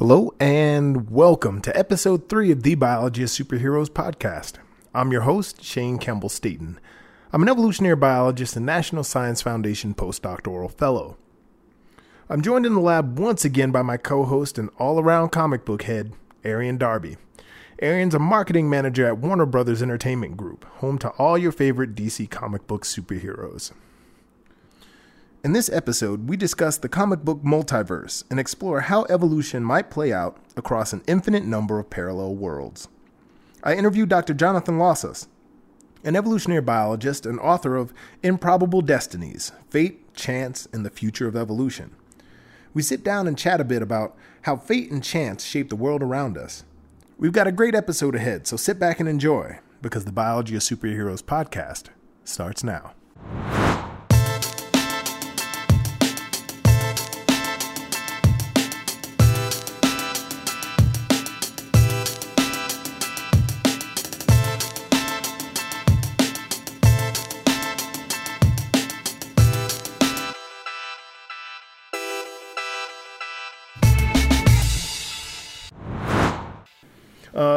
Hello and welcome to episode 3 of the Biology of Superheroes podcast. I'm your host, Shane Campbell-Staten. I'm an evolutionary biologist and National Science Foundation postdoctoral fellow. I'm joined in the lab once again by my co-host and all-around comic book head, Arian Darby. Arian's a marketing manager at Warner Brothers Entertainment Group, home to all your favorite DC comic book superheroes. In this episode, we discuss the comic book multiverse and explore how evolution might play out across an infinite number of parallel worlds. I interviewed Dr. Jonathan Losos, an evolutionary biologist and author of Improbable Destinies: Fate, Chance, and the Future of Evolution. We sit down and chat a bit about how fate and chance shape the world around us. We've got a great episode ahead, so sit back and enjoy, because the Biology of Superheroes podcast starts now.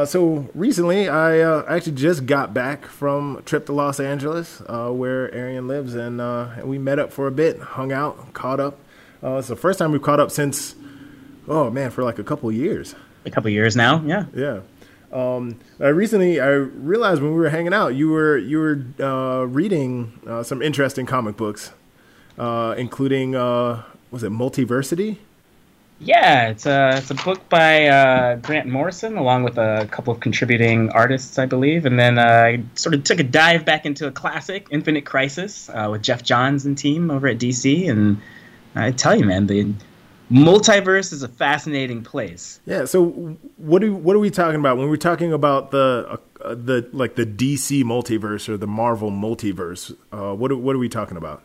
So recently, I actually just got back from a trip to Los Angeles, where Arian lives, and we met up for a bit, hung out, caught up. It's the first time we've caught up since, for like a couple of years. A couple of years now, yeah. Yeah. I realized when we were hanging out, you were reading some interesting comic books, including was it Multiversity? Yeah, it's a book by Grant Morrison, along with a couple of contributing artists, I believe. And then I sort of took a dive back into a classic, Infinite Crisis, with Geoff Johns and team over at DC. And I tell you, man, the multiverse is a fascinating place. Yeah. So what are we talking about when we're talking about the DC multiverse or the Marvel multiverse? What are we talking about?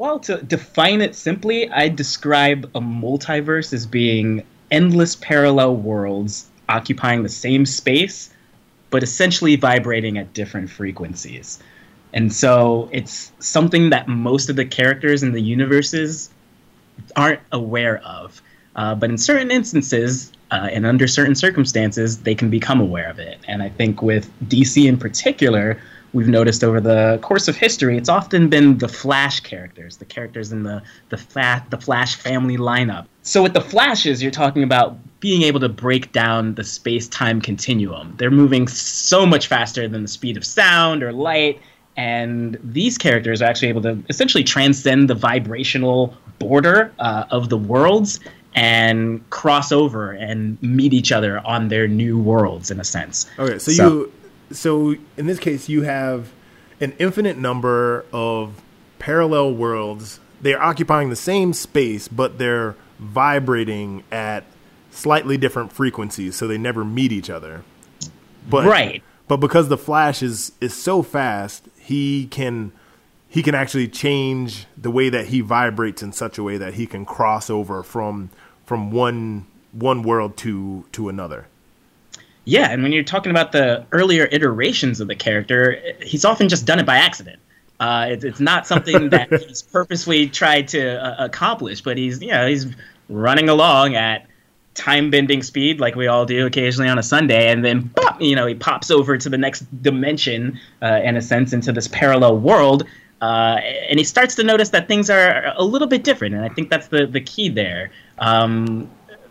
Well, to define it simply, I describe a multiverse as being endless parallel worlds occupying the same space, but essentially vibrating at different frequencies. And so it's something that most of the characters in the universes aren't aware of. But in certain instances, and under certain circumstances, they can become aware of it. And I think with DC in particular, we've noticed over the course of history, it's often been the Flash characters, the characters in the Flash family lineup. So with the Flashes, you're talking about being able to break down the space-time continuum. They're moving so much faster than the speed of sound or light, and these characters are actually able to essentially transcend the vibrational border of the worlds and cross over and meet each other on their new worlds, in a sense. Okay, So in this case, you have an infinite number of parallel worlds. They're occupying the same space, but they're vibrating at slightly different frequencies, so they never meet each other. But because the Flash is so fast, he can actually change the way that he vibrates in such a way that he can cross over from one world to another. Yeah, and when you're talking about the earlier iterations of the character, he's often just done it by accident. It's not something that he's purposely tried to accomplish, but he's running along at time-bending speed like we all do occasionally on a Sunday, and then pop, he pops over to the next dimension, in a sense, into this parallel world, and he starts to notice that things are a little bit different, and I think that's the key there.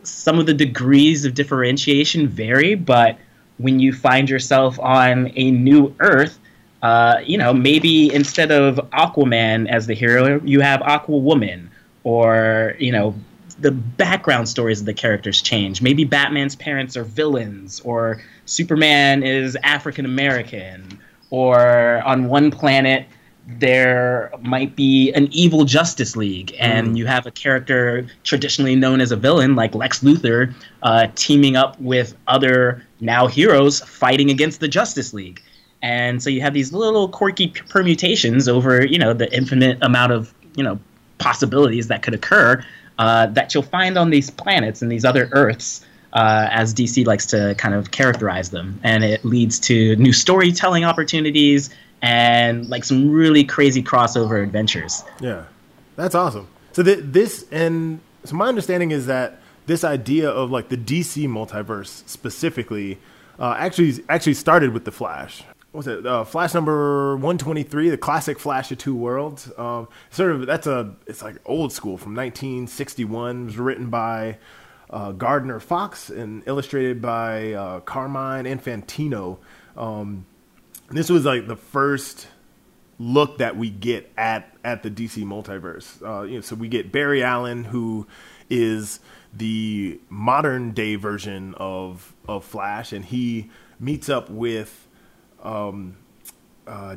Some of the degrees of differentiation vary, but when you find yourself on a new Earth, maybe instead of Aquaman as the hero, you have Aquawoman, or, the background stories of the characters change. Maybe Batman's parents are villains, or Superman is African American, or on one planet, there might be an evil Justice League, and you have a character traditionally known as a villain like Lex Luthor teaming up with other now heroes fighting against the Justice League. And so you have these little quirky permutations over, the infinite amount of, possibilities that could occur that you'll find on these planets and these other Earths, as DC likes to kind of characterize them. And it leads to new storytelling opportunities and like some really crazy crossover adventures. Yeah, that's awesome. So my understanding is that this idea of like the DC multiverse specifically actually started with The Flash. What was it? Flash number 123, the classic Flash of Two Worlds. It's like old school from 1961. It was written by Gardner Fox and illustrated by Carmine Infantino. This was like the first look that we get at the DC multiverse. So we get Barry Allen, who is the modern day version of Flash, and he meets up with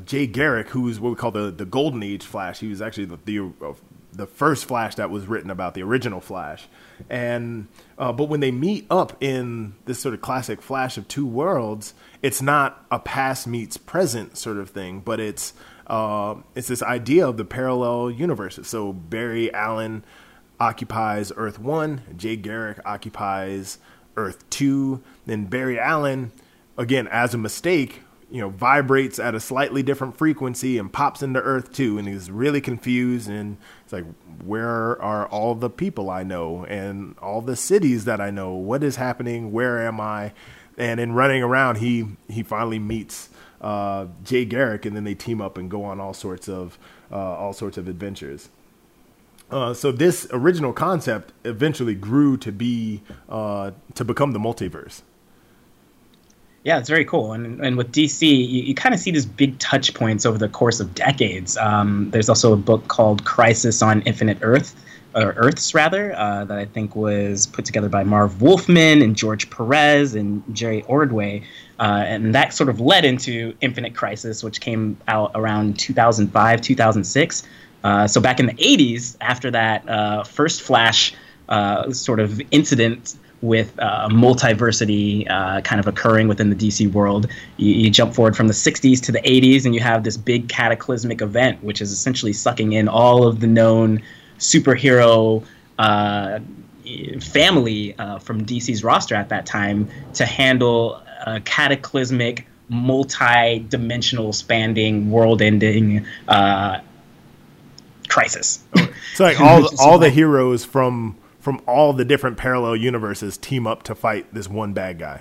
Jay Garrick, who is what we call the Golden Age Flash. He was actually the first Flash that was written about, the original Flash. And but when they meet up in this sort of classic Flash of Two Worlds, it's not a past meets present sort of thing, but it's this idea of the parallel universes. So Barry Allen occupies Earth 1, Jay Garrick occupies Earth 2, then Barry Allen, again, as a mistake, vibrates at a slightly different frequency and pops into Earth 2, and he's really confused, and it's like, where are all the people I know and all the cities that I know? What is happening? Where am I? And in running around, he finally meets Jay Garrick, and then they team up and go on all sorts of adventures. So this original concept eventually grew to become the multiverse. Yeah, it's very cool. And with DC, you kind of see these big touch points over the course of decades. There's also a book called Crisis on Infinite Earths, that I think was put together by Marv Wolfman and George Perez and Jerry Ordway. And that sort of led into Infinite Crisis, which came out around 2005, 2006. So back in the 80s, after that first Flash sort of incident with multiversity kind of occurring within the DC world, you jump forward from the 60s to the 80s, and you have this big cataclysmic event, which is essentially sucking in all of the known superhero family from DC's roster at that time to handle a cataclysmic, multi-dimensional, spanning, world-ending crisis. So like all the heroes from all the different parallel universes team up to fight this one bad guy.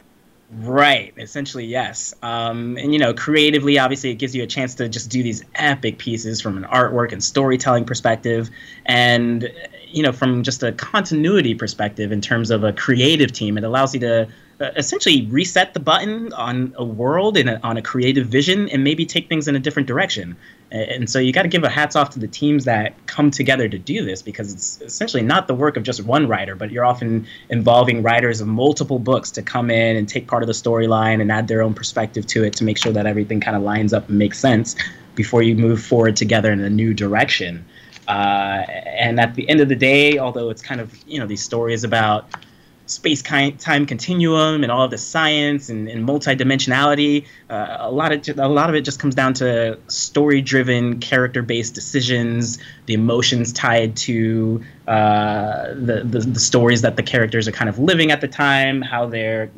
Right. Essentially, yes. And, creatively, obviously, it gives you a chance to just do these epic pieces from an artwork and storytelling perspective. And, from just a continuity perspective in terms of a creative team, it allows you to essentially reset the button on a world and on a creative vision and maybe take things in a different direction. And so you got to give a hats off to the teams that come together to do this, because it's essentially not the work of just one writer, but you're often involving writers of multiple books to come in and take part of the storyline and add their own perspective to it to make sure that everything kind of lines up and makes sense before you move forward together in a new direction. And at the end of the day, although it's kind of, these stories about space-time continuum and all of the science and multidimensionality, a lot of it just comes down to story-driven, character-based decisions, the emotions tied to the stories that the characters are kind of living at the time, how they're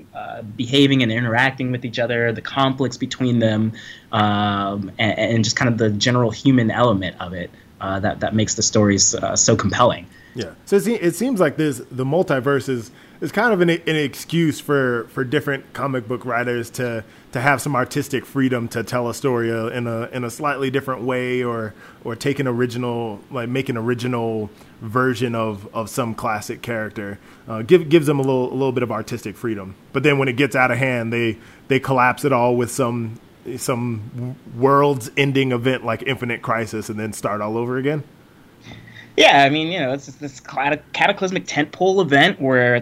behaving and interacting with each other, the conflicts between them, and just kind of the general human element of it that makes the stories so compelling. Yeah, so it seems like the multiverse is kind of an excuse for different comic book writers to have some artistic freedom to tell a story in a slightly different way or take an original, like make an original version of some classic character. Gives them a little bit of artistic freedom, but then when it gets out of hand, they collapse it all with some world's ending event like Infinite Crisis, and then start all over again. Yeah, I mean, it's just this cataclysmic tentpole event where,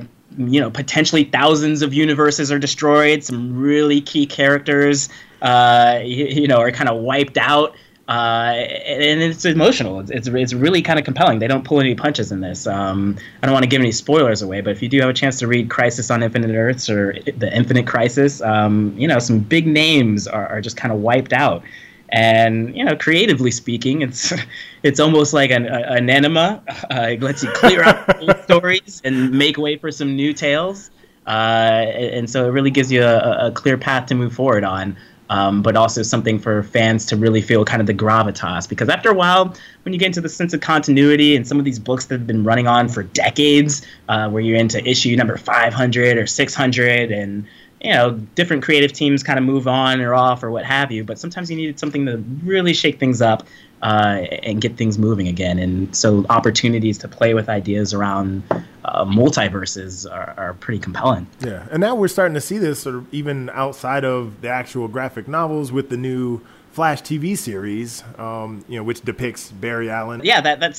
potentially thousands of universes are destroyed. Some really key characters, are kind of wiped out. And it's emotional. It's really kind of compelling. They don't pull any punches in this. I don't want to give any spoilers away, but if you do have a chance to read Crisis on Infinite Earths or The Infinite Crisis, some big names are just kind of wiped out. And, creatively speaking, it's almost like an enema. It lets you clear out old stories and make way for some new tales. And so it really gives you a clear path to move forward on. but also something for fans to really feel kind of the gravitas. Because after a while, when you get into the sense of continuity and some of these books that have been running on for decades, where you're into issue number 500 or 600 and, you know, different creative teams kind of move on or off or what have you. But sometimes you needed something to really shake things up and get things moving again. And so opportunities to play with ideas around multiverses are pretty compelling. Yeah, and now we're starting to see this sort of even outside of the actual graphic novels with the new Flash TV series, you know, which depicts Barry Allen. Yeah, that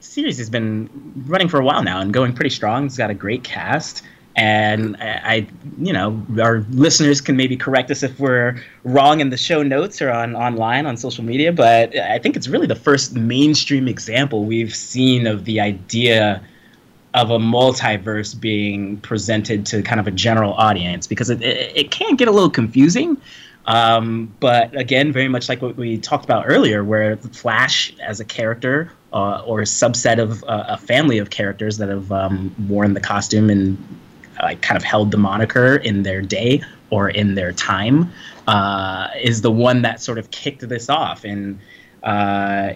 series has been running for a while now and going pretty strong. It's got a great cast. And I, you know, our listeners can maybe correct us if we're wrong in the show notes or online on social media. But I think it's really the first mainstream example we've seen of the idea of a multiverse being presented to kind of a general audience, because it can get a little confusing. But again, very much like what we talked about earlier, where the Flash as a character or a subset of a family of characters that have worn the costume and kind of held the moniker in their day or in their time, is the one that sort of kicked this off. And,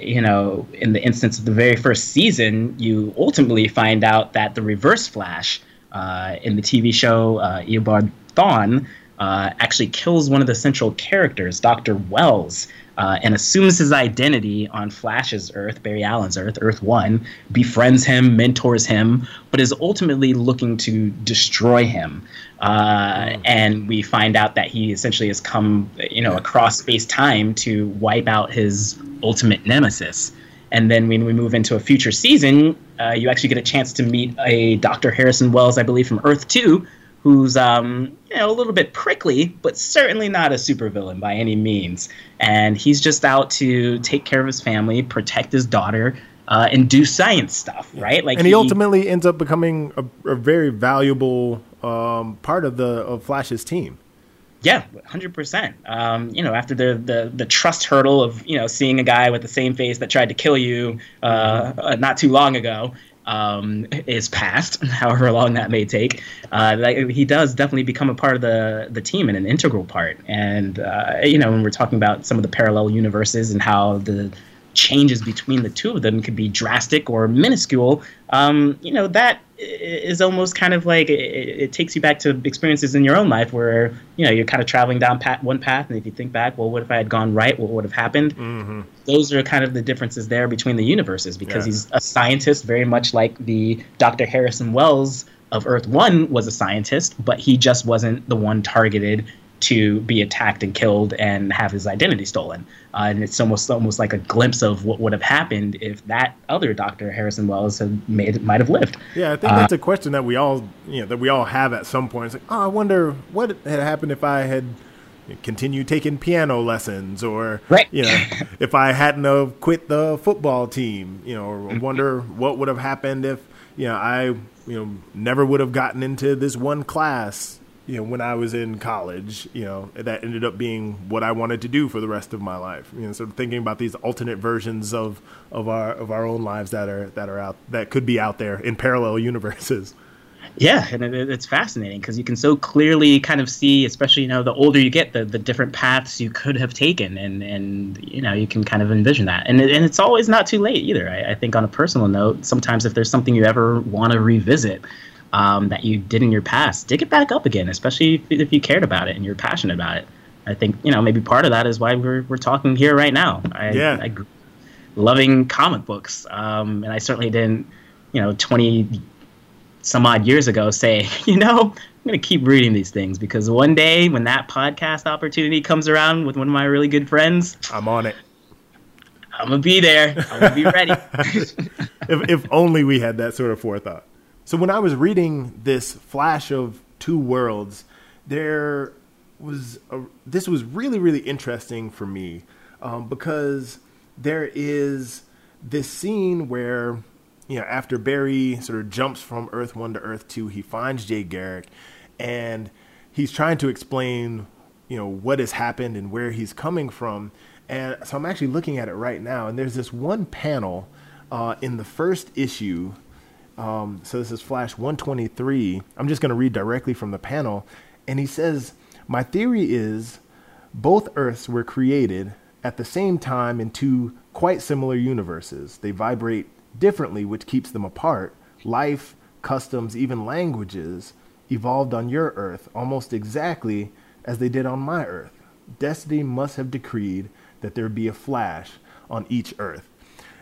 you know, in the instance of the very first season, you ultimately find out that the Reverse Flash in the TV show Eobard Thawne actually kills one of the central characters, Dr. Wells, and assumes his identity on Flash's Earth, Barry Allen's Earth, Earth One, befriends him, mentors him, but is ultimately looking to destroy him. And we find out that he essentially has come, you know, across space-time to wipe out his ultimate nemesis. And then when we move into a future season, you actually get a chance to meet a Dr. Harrison Wells, I believe, from Earth Two, who's you know, a little bit prickly, but certainly not a supervillain by any means. And he's just out to take care of his family, protect his daughter, and do science stuff, right? Like, and he ultimately ends up becoming a very valuable part of Flash's team. Yeah, 100%. You know, after the trust hurdle of, you know, seeing a guy with the same face that tried to kill you not too long ago, is past, however long that may take, he does definitely become a part of the team and an integral part. And, you know, when we're talking about some of the parallel universes and how the changes between the two of them could be drastic or minuscule, you know, that is almost kind of like it takes you back to experiences in your own life where, you know, you're kind of traveling down one path. And if you think back, well, what if I had gone right? What would have happened? Mm-hmm. Those are kind of the differences there between the universes, because he's a scientist, very much like the Dr. Harrison Wells of Earth One was a scientist, but he just wasn't the one targeted to be attacked and killed and have his identity stolen. And it's almost like a glimpse of what would have happened if that other Dr. Harrison Wells might have lived. Yeah, I think that's a question that we all have at some point. It's like, oh, I wonder what had happened if I had continued taking piano lessons, or you know, if I hadn't have quit the football team, you know, or wonder what would have happened if, you know, I, you know, never would have gotten into this one class, you know, when I was in college, you know, that ended up being what I wanted to do for the rest of my life. You know, sort of thinking about these alternate versions of our own lives that could be out there in parallel universes. Yeah, and it's fascinating because you can so clearly kind of see, especially, you know, the older you get, the different paths you could have taken, and you know, you can kind of envision that. And it's always not too late either. I think on a personal note, sometimes if there's something you ever want to revisit, that you did in your past, dig it back up again, especially if you cared about it and you're passionate about it. I think, you know, maybe part of that is why we're talking here right now. I grew up loving comic books, and I certainly didn't, you know, 20 some odd years ago say, you know, I'm going to keep reading these things, because one day when that podcast opportunity comes around with one of my really good friends, I'm on it. I'm going to be there. I'm going to be ready. If only we had that sort of forethought. So when I was reading this Flash of Two Worlds, this was really, really interesting for me, because there is this scene where, you know, after Barry sort of jumps from Earth One to Earth Two, he finds Jay Garrick, and he's trying to explain, you know, what has happened and where he's coming from. And so I'm actually looking at it right now, and there's this one panel in the first issue. So this is Flash 123. I'm just going to read directly from the panel. And he says, "My theory is Both Earths were created at the same time in two quite similar universes. They vibrate differently, which keeps them apart. Life, customs, even languages evolved on your Earth almost exactly as they did on my Earth. Destiny must have decreed that there be a Flash on each Earth.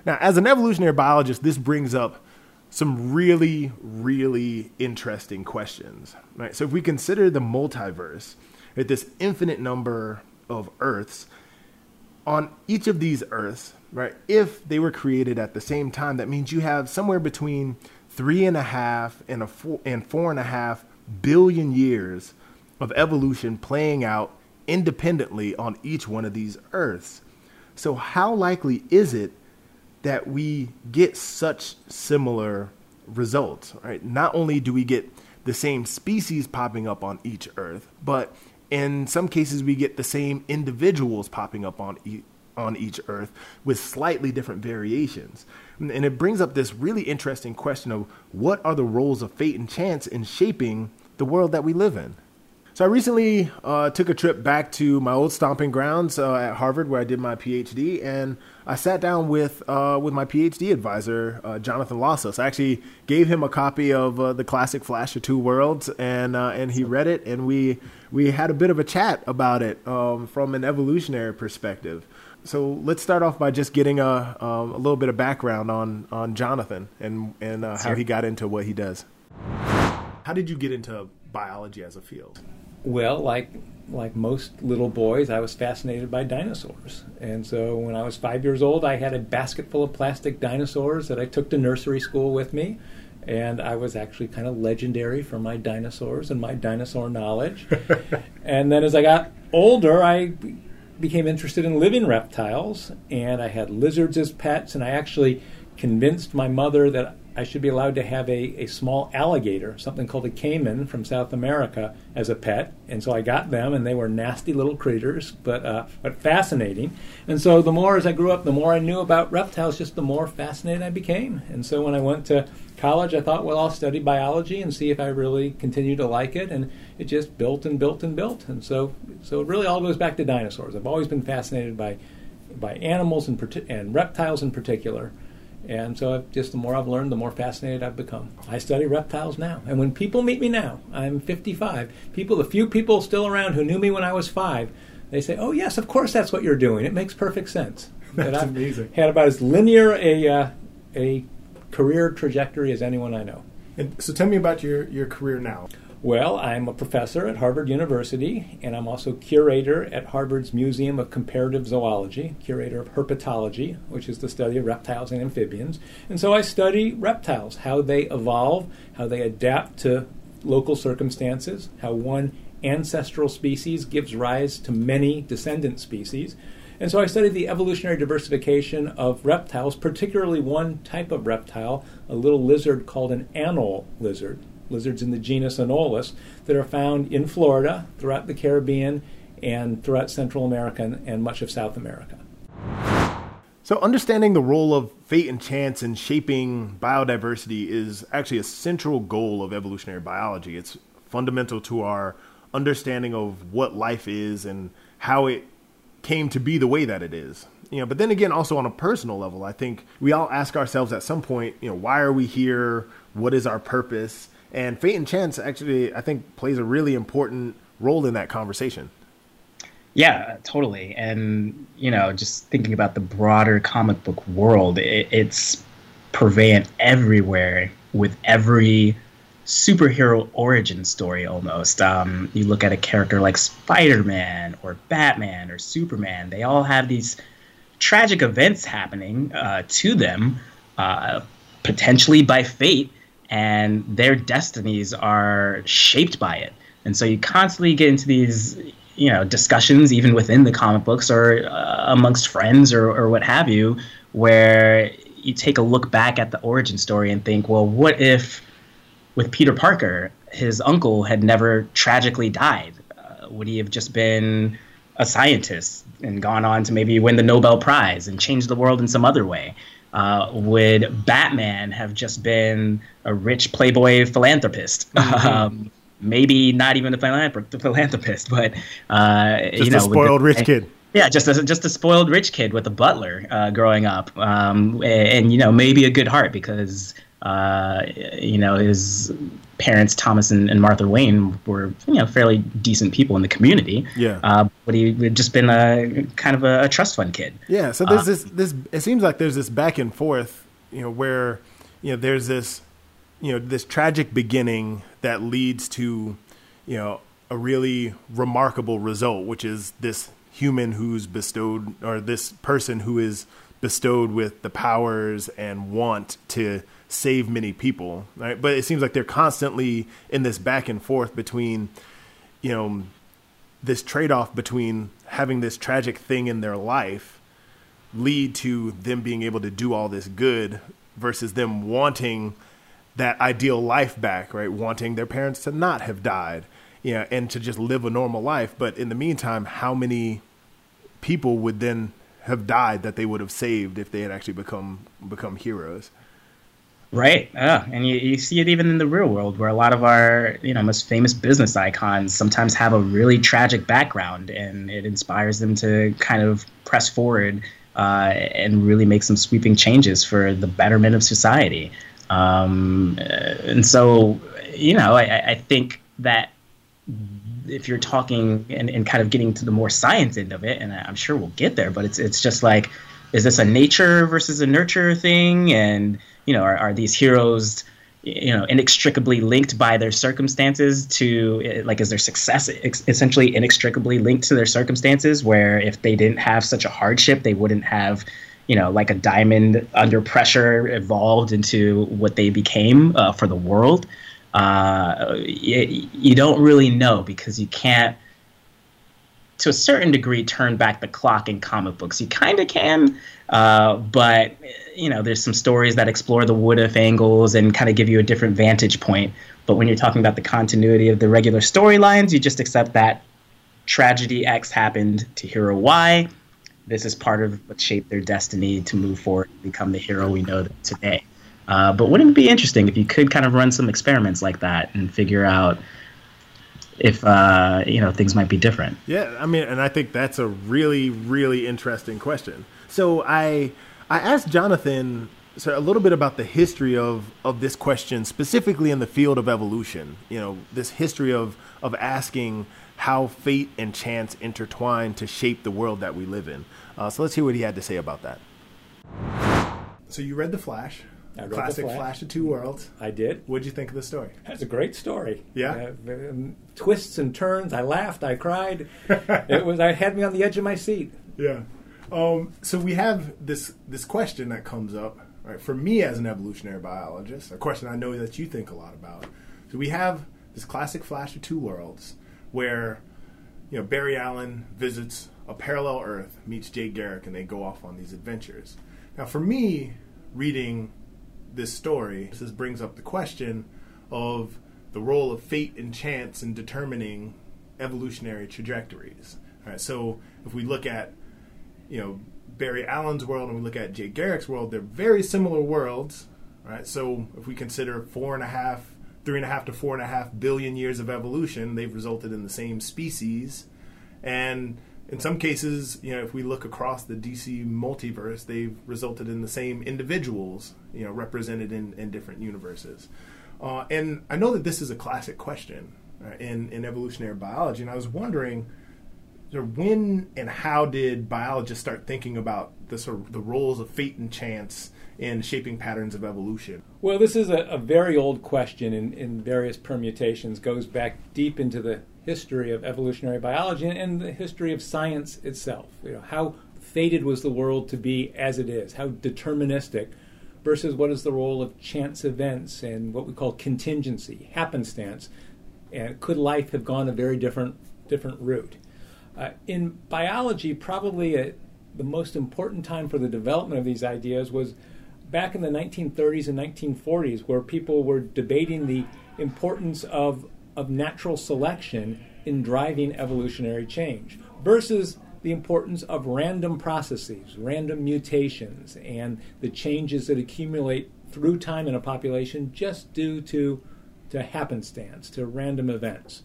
Now, as an evolutionary biologist, this brings up some really, really interesting questions. Right? So if we consider the multiverse, right, this infinite number of Earths, on each of these Earths, right, if they were created at the same time, that means you have somewhere between 3.5 and 4.5 billion years of evolution playing out independently on each one of these Earths. So how likely is it that we get such similar results, right? Not only do we get the same species popping up on each Earth, but in some cases we get the same individuals popping up on each Earth with slightly different variations. And it brings up this really interesting question of what are the roles of fate and chance in shaping the world that we live in? So I recently took a trip back to my old stomping grounds at Harvard, where I did my PhD, and I sat down with my PhD advisor, Jonathan Losos. I actually gave him a copy of the classic Flash of Two Worlds, and he read it, and we had a bit of a chat about it from an evolutionary perspective. So let's start off by just getting a little bit of background on Jonathan and how he got into what he does. How did you get into biology as a field? Well, like most little boys, I was fascinated by dinosaurs. And so when I was 5 years old, I had a basket full of plastic dinosaurs that I took to nursery school with me. And I was actually kind of legendary for my dinosaurs and my dinosaur knowledge. And then as I got older, I became interested in living reptiles. And I had lizards as pets. And I actually convinced my mother that I should be allowed to have a small alligator, something called a caiman from South America, as a pet. And so I got them, and they were nasty little creatures, but fascinating. And so the more as I grew up, the more I knew about reptiles, just the more fascinated I became. And so when I went to college, I thought, well, I'll study biology and see if I really continue to like it. And it just built and built and built. And so it really all goes back to dinosaurs. I've always been fascinated by animals and reptiles in particular. And so just the more I've learned, the more fascinated I've become. I study reptiles now. And when people meet me now, I'm 55. The few people still around who knew me when I was 5, they say, oh, yes, of course that's what you're doing. It makes perfect sense. That's amazing. Had about as linear a career trajectory as anyone I know. And so tell me about your career now. Well, I'm a professor at Harvard University, and I'm also curator at Harvard's Museum of Comparative Zoology, curator of herpetology, which is the study of reptiles and amphibians. And so I study reptiles, how they evolve, how they adapt to local circumstances, how one ancestral species gives rise to many descendant species. And so I studied the evolutionary diversification of reptiles, particularly one type of reptile, a little lizard called an anole lizard. Lizards in the genus Anolis that are found in Florida, throughout the Caribbean, and throughout Central America and much of South America. So understanding the role of fate and chance in shaping biodiversity is actually a central goal of evolutionary biology. It's fundamental to our understanding of what life is and how it came to be the way that it is. You know, but then again, also on a personal level, I think we all ask ourselves at some point, you know, why are we here? What is our purpose? And fate and chance actually, I think, plays a really important role in that conversation. Yeah, totally. And, you know, just thinking about the broader comic book world, it's pervasive everywhere with every superhero origin story almost. You look at a character like Spider-Man or Batman or Superman, they all have these tragic events happening to them, potentially by fate. And their destinies are shaped by it. And so you constantly get into these, you know, discussions, even within the comic books or amongst friends or what have you, where you take a look back at the origin story and think, well, what if with Peter Parker, his uncle had never tragically died? Would he have just been a scientist and gone on to maybe win the Nobel Prize and change the world in some other way? Would Batman have just been a rich playboy philanthropist? Mm-hmm. maybe not even a philanthropist, but just you know, a spoiled rich kid. Yeah, just a spoiled rich kid with a butler growing up, and you know, maybe a good heart because you know, his parents Thomas and Martha Wayne were, you know, fairly decent people in the community. Yeah, but he had just been a kind of a trust fund kid. Yeah, so there's this. It seems like there's this back and forth, you know, where you know there's this, you know, this tragic beginning that leads to, you know, a really remarkable result, which is this human who's bestowed, or this person who is bestowed with the powers and want to save many people, right? But it seems like they're constantly in this back and forth between, you know, this trade-off between having this tragic thing in their life lead to them being able to do all this good versus them wanting that ideal life back, right? Wanting their parents to not have died, you know, and to just live a normal life. But in the meantime, how many people would then have died that they would have saved if they had actually become heroes? Right. And you see it even in the real world, where a lot of our, you know, most famous business icons sometimes have a really tragic background, and it inspires them to kind of press forward and really make some sweeping changes for the betterment of society. And so, you know, I think that if you're talking and kind of getting to the more science end of it, and I'm sure we'll get there, but it's just like, is this a nature versus a nurture thing? And, you know, are these heroes, you know, inextricably linked by their circumstances to, like, is their success essentially inextricably linked to their circumstances, where if they didn't have such a hardship, they wouldn't have, you know, like a diamond under pressure evolved into what they became for the world? You don't really know, because you can't, to a certain degree, turn back the clock in comic books. You kind of can, but, you know, there's some stories that explore the what-if angles and kind of give you a different vantage point. But when you're talking about the continuity of the regular storylines, you just accept that tragedy X happened to hero Y. This is part of what shaped their destiny to move forward and become the hero we know today. But wouldn't it be interesting if you could kind of run some experiments like that and figure out if, you know, things might be different? Yeah, I mean, and I think that's a really, really interesting question. So I asked Jonathan a little bit about the history of this question, specifically in the field of evolution, you know, this history of asking how fate and chance intertwine to shape the world that we live in. So let's hear what he had to say about that. So you read The Flash. Classic Flash of Two Worlds. I did. What did you think of the story? That's a great story. Yeah. Twists and turns. I laughed. I cried. It had me on the edge of my seat. Yeah. So we have this question that comes up, right, for me as an evolutionary biologist, a question I know that you think a lot about. So we have this classic Flash of Two Worlds where, you know, Barry Allen visits a parallel Earth, meets Jay Garrick, and they go off on these adventures. Now, for me, reading this story, this brings up the question of the role of fate and chance in determining evolutionary trajectories. All right, so if we look at, you know, Barry Allen's world and we look at Jay Garrick's world, they're very similar worlds. All right, so if we consider 3.5 to 4.5 billion years of evolution, they've resulted in the same species. And in some cases, you know, if we look across the DC multiverse, they've resulted in the same individuals, you know, represented in different universes. And I know that this is a classic question in evolutionary biology, and I was wondering, you know, when and how did biologists start thinking about the sort of the roles of fate and chance in shaping patterns of evolution? Well, this is a very old question in various permutations, goes back deep into the history of evolutionary biology and the history of science itself. You know, how fated was the world to be as it is? How deterministic versus what is the role of chance events and what we call contingency, happenstance? And could life have gone a very different route? In biology, probably the most important time for the development of these ideas was back in the 1930s and 1940s, where people were debating the importance of natural selection in driving evolutionary change versus the importance of random processes, random mutations, and the changes that accumulate through time in a population just due to to happenstance, to random events.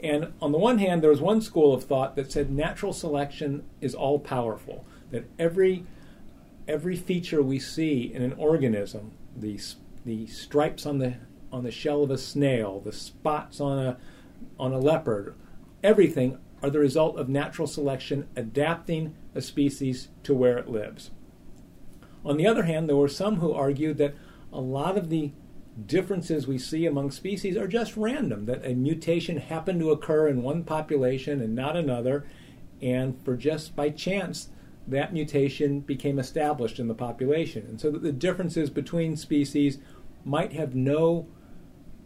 And on the one hand, there was one school of thought that said natural selection is all-powerful, that every feature we see in an organism, the stripes on the shell of a snail, the spots on a leopard, everything are the result of natural selection adapting a species to where it lives. On the other hand, there were some who argued that a lot of the differences we see among species are just random, that a mutation happened to occur in one population and not another, and for just by chance that mutation became established in the population, and so that the differences between species might have no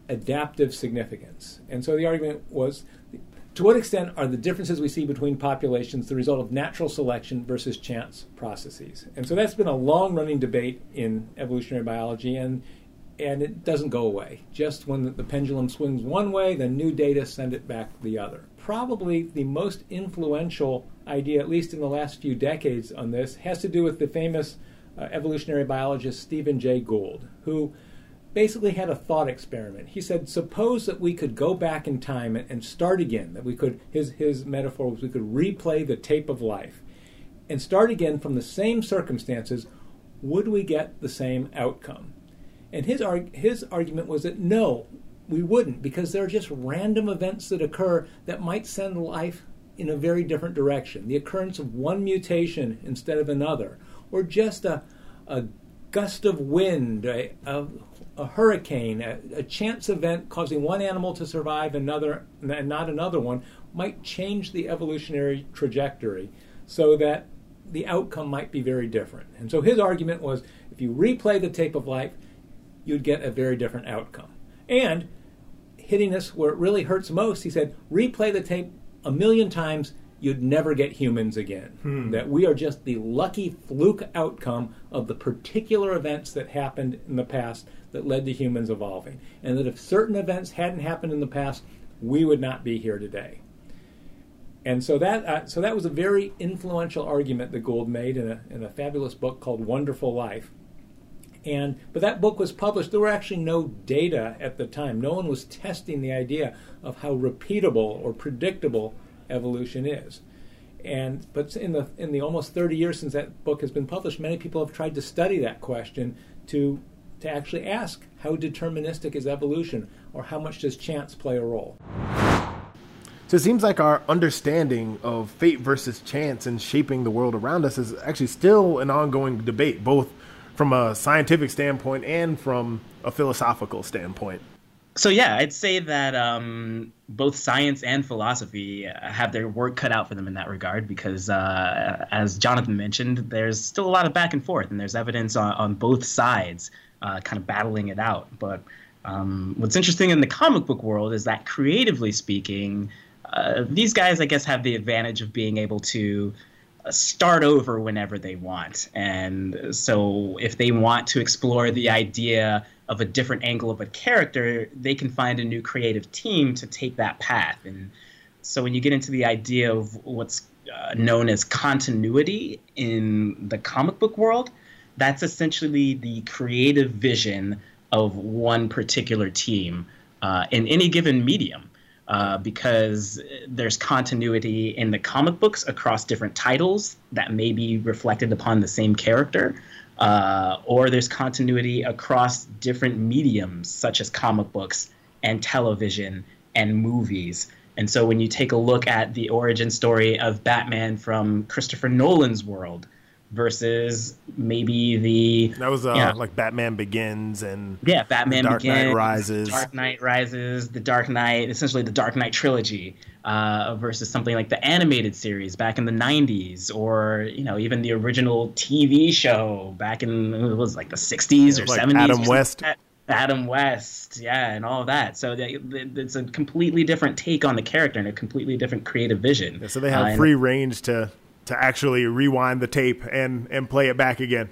adaptive significance. And so the argument was, to what extent are the differences we see between populations the result of natural selection versus chance processes? And so that's been a long-running debate in evolutionary biology, and it doesn't go away. Just when the pendulum swings one way, the new data send it back the other. Probably the most influential idea, at least in the last few decades on this, has to do with the famous evolutionary biologist Stephen Jay Gould, who basically had a thought experiment. He said, suppose that we could go back in time and start again, that we could, his metaphor was we could replay the tape of life and start again from the same circumstances, would we get the same outcome? And his argument was that no, we wouldn't, because there are just random events that occur that might send life in a very different direction. The occurrence of one mutation instead of another, or just a gust of wind, a hurricane, a chance event causing one animal to survive another and not another one, might change the evolutionary trajectory so that the outcome might be very different. And so his argument was, if you replay the tape of life, you'd get a very different outcome. And hitting us where it really hurts most, he said, replay the tape 1,000,000 times, you'd never get humans again. That we are just the lucky fluke outcome of the particular events that happened in the past that led to humans evolving. And that if certain events hadn't happened in the past, we would not be here today. And so that was a very influential argument that Gould made in a fabulous book called Wonderful Life. But that book was published. There were actually no data at the time. No one was testing the idea of how repeatable or predictable evolution is. But in the almost 30 years since that book has been published, many people have tried to study that question to actually ask, how deterministic is evolution, or how much does chance play a role? So it seems like our understanding of fate versus chance and shaping the world around us is actually still an ongoing debate, both from a scientific standpoint and from a philosophical standpoint. So yeah, I'd say that both science and philosophy have their work cut out for them in that regard, because as Jonathan mentioned, there's still a lot of back and forth, and there's evidence on both sides kind of battling it out. But what's interesting in the comic book world is that, creatively speaking, these guys, I guess, have the advantage of being able to start over whenever they want. And so if they want to explore the idea of a different angle of a character, they can find a new creative team to take that path. And so when you get into the idea of what's known as continuity in the comic book world, that's essentially the creative vision of one particular team in any given medium. Because there's continuity in the comic books across different titles that may be reflected upon the same character, or there's continuity across different mediums, such as comic books and television and movies. And so when you take a look at the origin story of Batman from Christopher Nolan's world versus maybe like Batman Begins and Dark Knight Rises, The Dark Knight, essentially the Dark Knight trilogy, versus something like the animated series back in the 90s, or even the original TV show back in the 60s or 70s. Adam West, yeah, and all of that. So it's a completely different take on the character and a completely different creative vision. Yeah, so they have free range to actually rewind the tape and play it back again.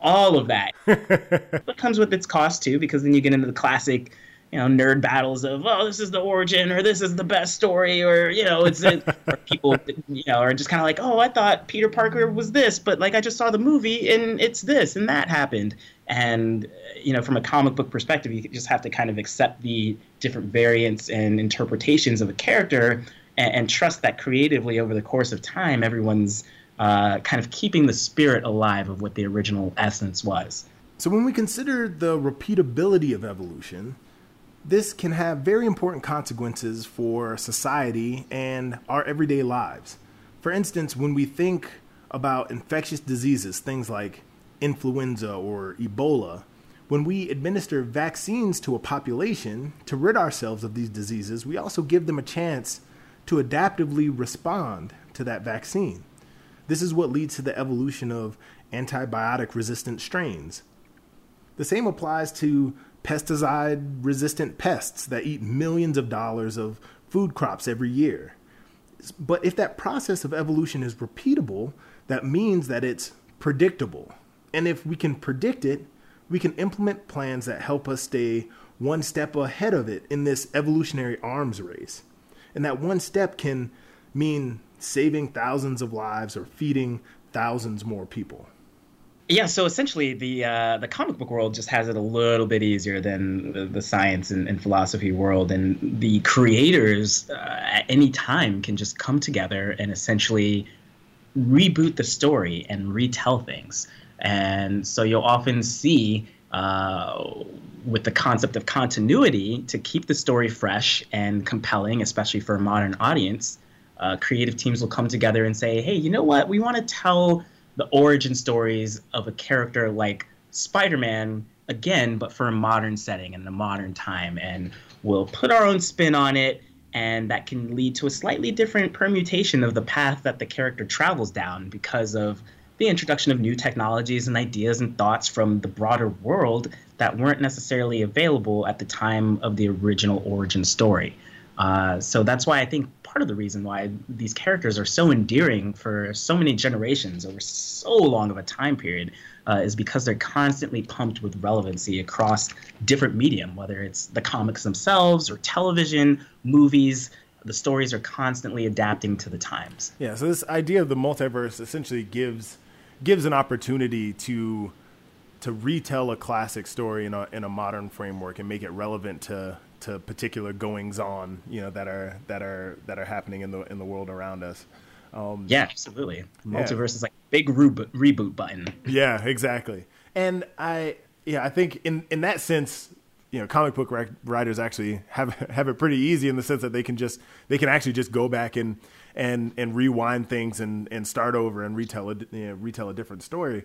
All of that. It comes with its cost, too, because then you get into the classic, nerd battles of, oh, this is the origin, or this is the best story, or, or people, are just kind of like, oh, I thought Peter Parker was this, but, I just saw the movie, and it's this, and that happened. And, you know, from a comic book perspective, you just have to kind of accept the different variants and interpretations of a character and trust that creatively over the course of time, everyone's kind of keeping the spirit alive of what the original essence was. So when we consider the repeatability of evolution, this can have very important consequences for society and our everyday lives. For instance, when we think about infectious diseases, things like influenza or Ebola, when we administer vaccines to a population to rid ourselves of these diseases, we also give them a chance to adaptively respond to that vaccine. This is what leads to the evolution of antibiotic-resistant strains. The same applies to pesticide-resistant pests that eat millions of dollars of food crops every year. But if that process of evolution is repeatable, that means that it's predictable. And if we can predict it, we can implement plans that help us stay one step ahead of it in this evolutionary arms race. And that one step can mean saving thousands of lives or feeding thousands more people. Yeah, so essentially the comic book world just has it a little bit easier than the science and philosophy world. And the creators at any time can just come together and essentially reboot the story and retell things. And so you'll often see with the concept of continuity, to keep the story fresh and compelling, especially for a modern audience, creative teams will come together and say, hey, you know what? We want to tell the origin stories of a character like Spider-Man again, but for a modern setting and in a modern time. And we'll put our own spin on it. And that can lead to a slightly different permutation of the path that the character travels down because of the introduction of new technologies and ideas and thoughts from the broader world that weren't necessarily available at the time of the original origin story. So that's why I think part of the reason why these characters are so endearing for so many generations over so long of a time period is because they're constantly pumped with relevancy across different medium, whether it's the comics themselves or television, movies. The stories are constantly adapting to the times. Yeah, so this idea of the multiverse essentially gives an opportunity to retell a classic story in a modern framework and make it relevant to particular goings on, you know, that are happening in the world around us. Yeah, absolutely. Multiverse is like a big reboot button. Yeah, exactly. And I think in that sense, you know, comic book writers actually have it pretty easy in the sense that they can actually just go back and rewind things and start over and retell a different story.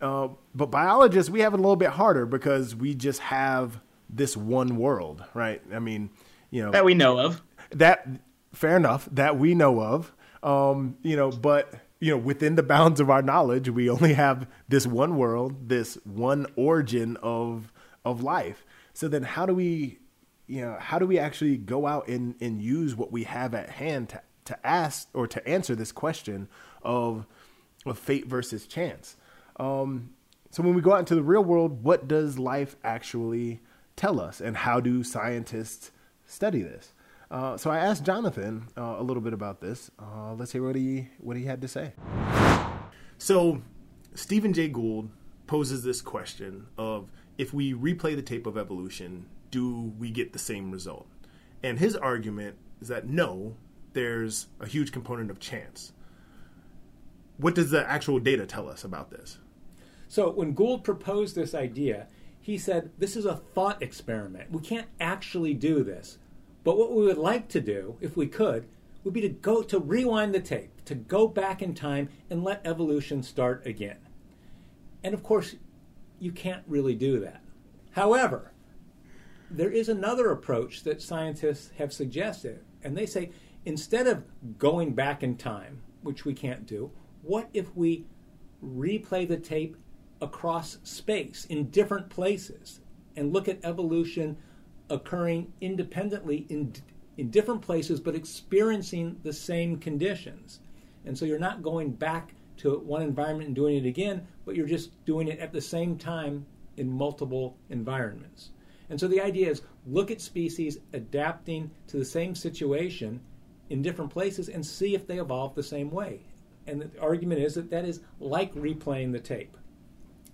But biologists, we have it a little bit harder because we just have this one world, right? I mean, you know, that we know of. That fair enough. That we know of. You know, but you know, within the bounds of our knowledge, we only have this one world, this one origin of life. So then, how do we actually go out and use what we have at hand to ask or to answer this question of fate versus chance? So when we go out into the real world, what does life actually tell us, and how do scientists study this? So I asked Jonathan a little bit about this. Let's hear what he had to say. So Stephen Jay Gould poses this question of, if we replay the tape of evolution, do we get the same result? And his argument is that no, there's a huge component of chance. What does the actual data tell us about this? So when Gould proposed this idea, he said, this is a thought experiment. We can't actually do this. But what we would like to do, if we could, would be to rewind the tape, to go back in time and let evolution start again. And of course, you can't really do that. However, there is another approach that scientists have suggested, and they say, instead of going back in time, which we can't do, what if we replay the tape across space in different places and look at evolution occurring independently in different places but experiencing the same conditions? And so you're not going back to one environment and doing it again, but you're just doing it at the same time in multiple environments. And so the idea is, look at species adapting to the same situation in different places and see if they evolve the same way. And the argument is that that is like replaying the tape.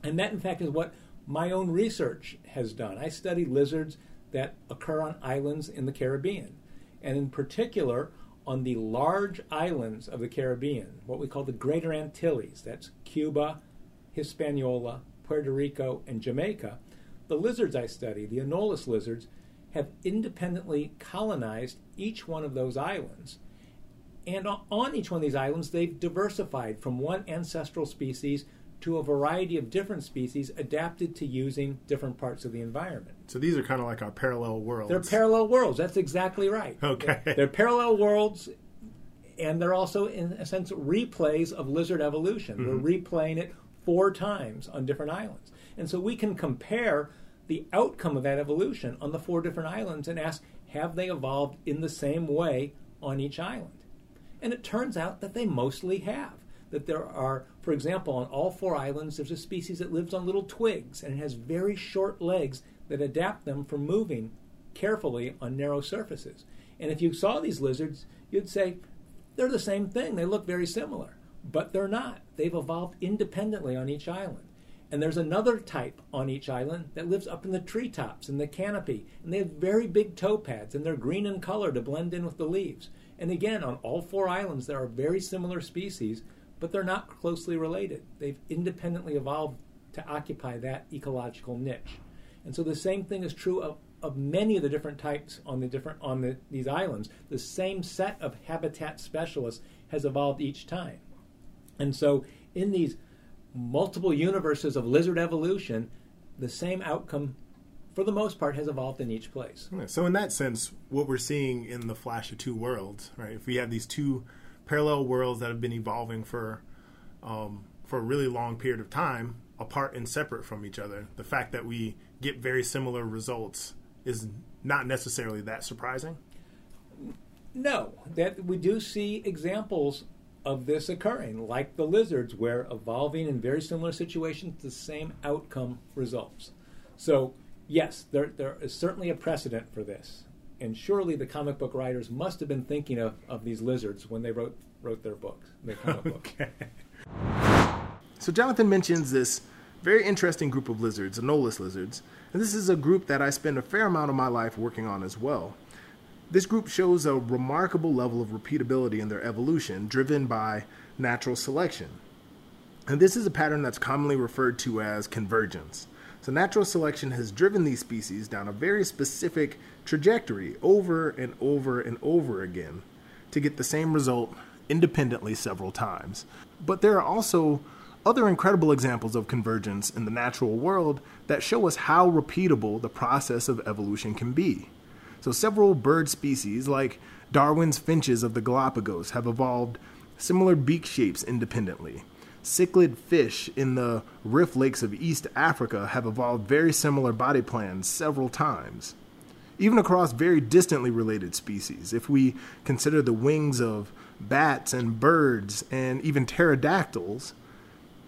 And that, in fact, is what my own research has done. I study lizards that occur on islands in the Caribbean, and in particular on the large islands of the Caribbean, what we call the Greater Antilles. That's Cuba, Hispaniola, Puerto Rico, and Jamaica. The lizards I study, the Anolis lizards, have independently colonized each one of those islands. And on each one of these islands, they've diversified from one ancestral species to a variety of different species adapted to using different parts of the environment. So these are kind of like our parallel worlds. They're parallel worlds. That's exactly right. Okay. They're parallel worlds, and they're also, in a sense, replays of lizard evolution. Mm-hmm. We're replaying it 4 times on different islands. And so we can compare the outcome of that evolution on the 4 different islands and ask, have they evolved in the same way on each island? And it turns out that they mostly have. That there are, for example, on all 4 islands, there's a species that lives on little twigs, and it has very short legs that adapt them for moving carefully on narrow surfaces. And if you saw these lizards, you'd say, they're the same thing. They look very similar. But they're not. They've evolved independently on each island. And there's another type on each island that lives up in the treetops, in the canopy, and they have very big toe pads, and they're green in color to blend in with the leaves. And again, on all 4 islands, there are very similar species, but they're not closely related. They've independently evolved to occupy that ecological niche. And so the same thing is true of many of the different types on the different these islands. The same set of habitat specialists has evolved each time. And so in these multiple universes of lizard evolution, the same outcome, for the most part, has evolved in each place. So in that sense, what we're seeing in The Flash of 2 worlds, right? If we have these 2 parallel worlds that have been evolving for a really long period of time, apart and separate from each other, the fact that we get very similar results is not necessarily that surprising? No, that we do see examples of this occurring, like the lizards, where evolving in very similar situations, the same outcome results. So, yes, there is certainly a precedent for this. And surely the comic book writers must have been thinking of these lizards when they wrote their books, their comic book. So Jonathan mentions this very interesting group of lizards, Anolis lizards, and this is a group that I spend a fair amount of my life working on as well. This group shows a remarkable level of repeatability in their evolution, driven by natural selection. And this is a pattern that's commonly referred to as convergence. So natural selection has driven these species down a very specific trajectory over and over and over again to get the same result independently several times. But there are also other incredible examples of convergence in the natural world that show us how repeatable the process of evolution can be. So several bird species, like Darwin's finches of the Galapagos, have evolved similar beak shapes independently. Cichlid fish in the Rift Lakes of East Africa have evolved very similar body plans several times. Even across very distantly related species, if we consider the wings of bats and birds and even pterodactyls,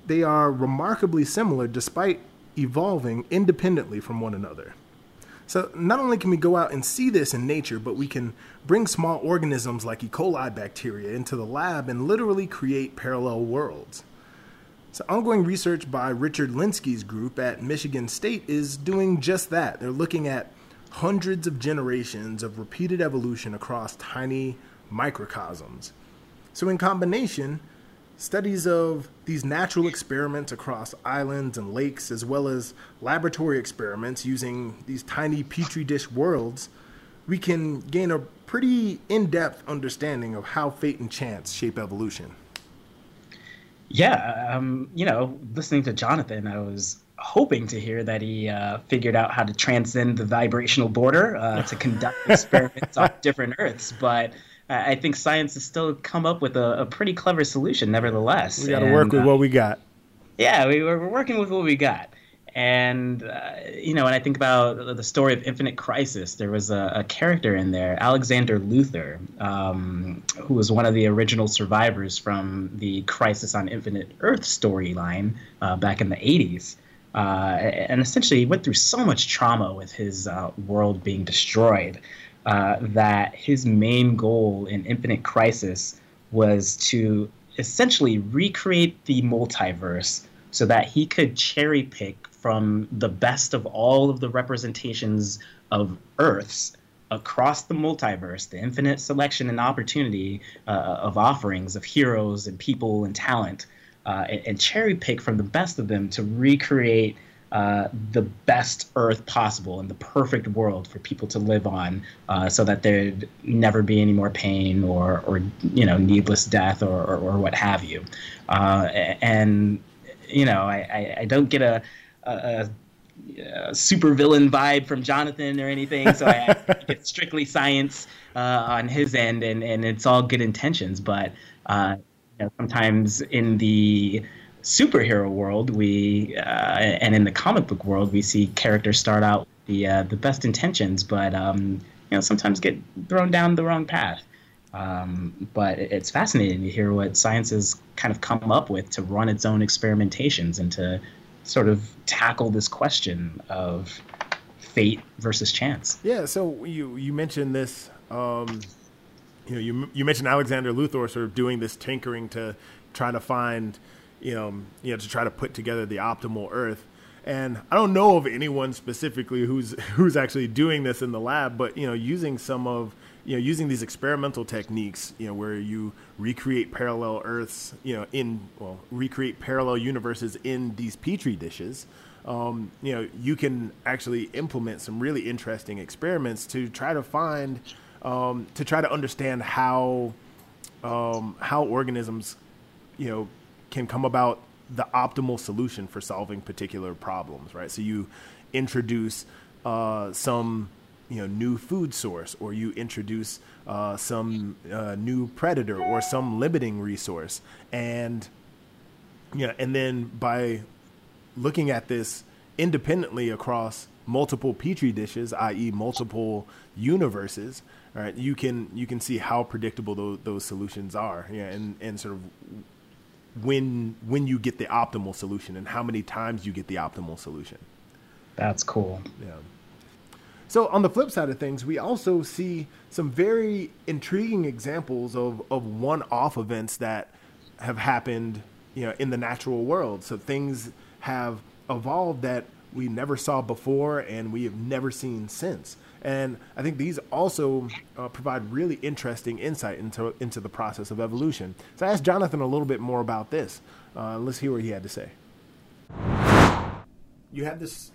they are remarkably similar despite evolving independently from one another. So not only can we go out and see this in nature, but we can bring small organisms like E. coli bacteria into the lab and literally create parallel worlds. So ongoing research by Richard Lenski's group at Michigan State is doing just that. They're looking at hundreds of generations of repeated evolution across tiny microcosms. So in combination, studies of these natural experiments across islands and lakes, as well as laboratory experiments using these tiny petri dish worlds, we can gain a pretty in-depth understanding of how fate and chance shape evolution. Yeah, listening to Jonathan, I was hoping to hear that he figured out how to transcend the vibrational border to conduct experiments on different Earths, but I think science has still come up with a pretty clever solution, nevertheless. We got to work with what we got. Yeah, we're working with what we got. And, when I think about the story of Infinite Crisis, there was a character in there, Alexander Luthor, who was one of the original survivors from the Crisis on Infinite Earths storyline back in the 80s. And essentially he went through so much trauma with his world being destroyed that his main goal in Infinite Crisis was to essentially recreate the multiverse so that he could cherry pick from the best of all of the representations of Earths across the multiverse, the infinite selection and opportunity of offerings of heroes and people and talent, and cherry pick from the best of them to recreate the best Earth possible and the perfect world for people to live on, so that there'd never be any more pain or you know, needless death or what have you. And you know, I don't get a super villain vibe from Jonathan or anything, so I get strictly science on his end, and it's all good intentions, but you know, sometimes in the superhero world, we and in the comic book world, we see characters start out with the best intentions, but you know, sometimes get thrown down the wrong path. But it's fascinating to hear what science has kind of come up with to run its own experimentations and to sort of tackle this question of fate versus chance. Yeah. So you mentioned this. You know, you mentioned Alexander Luthor sort of doing this tinkering to try to find, you know, to try to put together the optimal Earth. And I don't know of anyone specifically who's actually doing this in the lab, but you know, using these experimental techniques, you know, where you recreate parallel Earths, you know, recreate parallel universes in these petri dishes. You know, you can actually implement some really interesting experiments to try to find, to try to understand how organisms, you know, can come about the optimal solution for solving particular problems, right? So you introduce some, you know, new food source, or you introduce some new predator or some limiting resource, and you know, and then by looking at this independently across multiple petri dishes, i.e. multiple universes, right, you can see how predictable those solutions are, yeah, and sort of when you get the optimal solution and how many times you get the optimal solution. That's cool. Yeah. So on the flip side of things, we also see some very intriguing examples of one-off events that have happened, you know, in the natural world. So things have evolved that we never saw before and we have never seen since. And I think these also provide really interesting insight into the process of evolution. So I asked Jonathan a little bit more about this. Let's hear what he had to say. You have this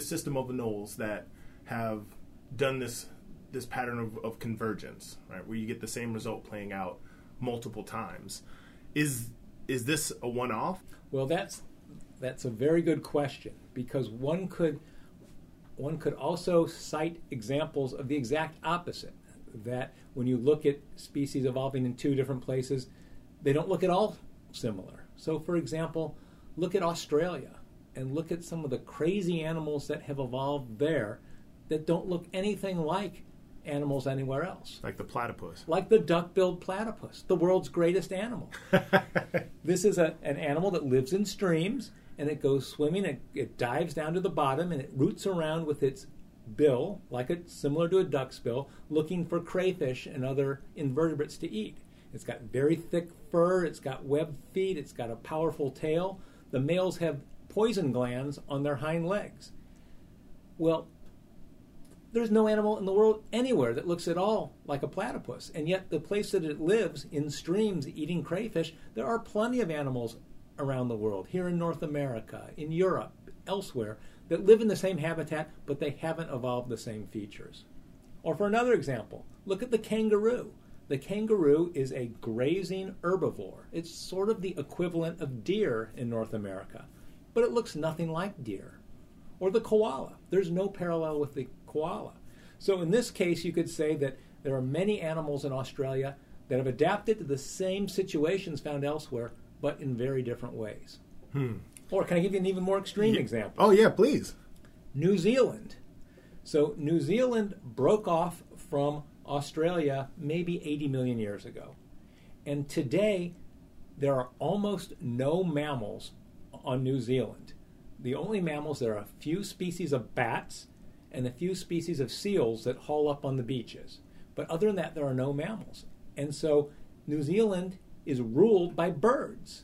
system of anoles that have done this pattern of convergence, right, where you get the same result playing out multiple times. Is this a one-off? Well, that's a very good question, because one could also cite examples of the exact opposite, that when you look at species evolving in two different places, they don't look at all similar. So, for example, look at Australia and look at some of the crazy animals that have evolved there that don't look anything like animals anywhere else. Like the platypus. Like the duck-billed platypus, the world's greatest animal. This is an animal that lives in streams, and it goes swimming, it dives down to the bottom, and it roots around with its bill, similar to a duck's bill, looking for crayfish and other invertebrates to eat. It's got very thick fur, it's got webbed feet, it's got a powerful tail. The males have poison glands on their hind legs. Well, there's no animal in the world anywhere that looks at all like a platypus, and yet the place that it lives, in streams eating crayfish, there are plenty of animals around the world, here in North America, in Europe, elsewhere, that live in the same habitat, but they haven't evolved the same features. Or for another example, look at the kangaroo. The kangaroo is a grazing herbivore. It's sort of the equivalent of deer in North America, but it looks nothing like deer. Or the koala. There's no parallel with the koala. So in this case, you could say that there are many animals in Australia that have adapted to the same situations found elsewhere, but in very different ways. Or can I give you an even more extreme example? Oh, yeah, please. New Zealand. So New Zealand broke off from Australia maybe 80 million years ago. And today, there are almost no mammals on New Zealand. The only mammals, there are a few species of bats and a few species of seals that haul up on the beaches. But other than that, there are no mammals. And so New Zealand is ruled by birds.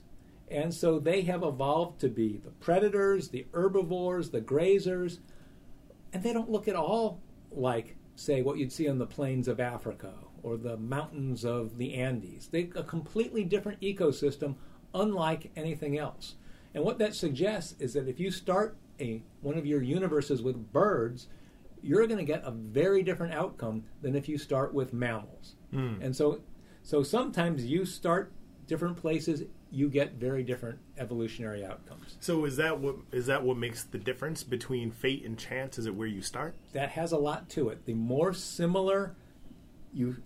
And so they have evolved to be the predators, the herbivores, the grazers, and they don't look at all like, say, what you'd see on the plains of Africa or the mountains of the Andes. They're a completely different ecosystem, unlike anything else. And what that suggests is that if you start one of your universes with birds, you're going to get a very different outcome than if you start with mammals. Mm. And so sometimes you start different places, you get very different evolutionary outcomes. So is that what makes the difference between fate and chance? Is it where you start? That has a lot to it. The more similar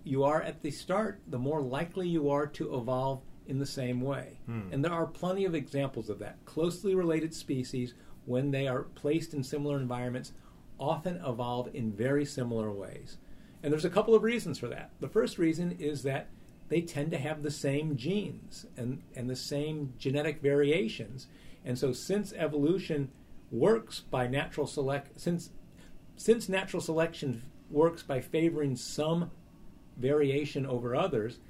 you are at the start, the more likely you are to evolve in the same way. Hmm. And there are plenty of examples of that. Closely related species, when they are placed in similar environments, often evolve in very similar ways. And there's a couple of reasons for that. The first reason is that they tend to have the same genes and the same genetic variations. And so since evolution works by natural selection, since natural selection works by favoring some variation over others,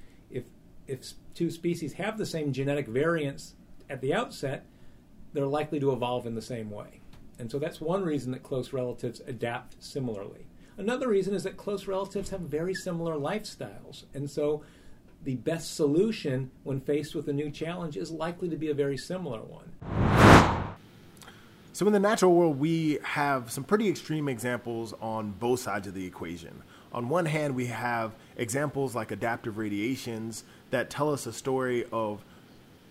if two species have the same genetic variants at the outset, they're likely to evolve in the same way. And so that's one reason that close relatives adapt similarly. Another reason is that close relatives have very similar lifestyles. And so the best solution when faced with a new challenge is likely to be a very similar one. So in the natural world, we have some pretty extreme examples on both sides of the equation. On one hand, we have examples like adaptive radiations that tell us a story of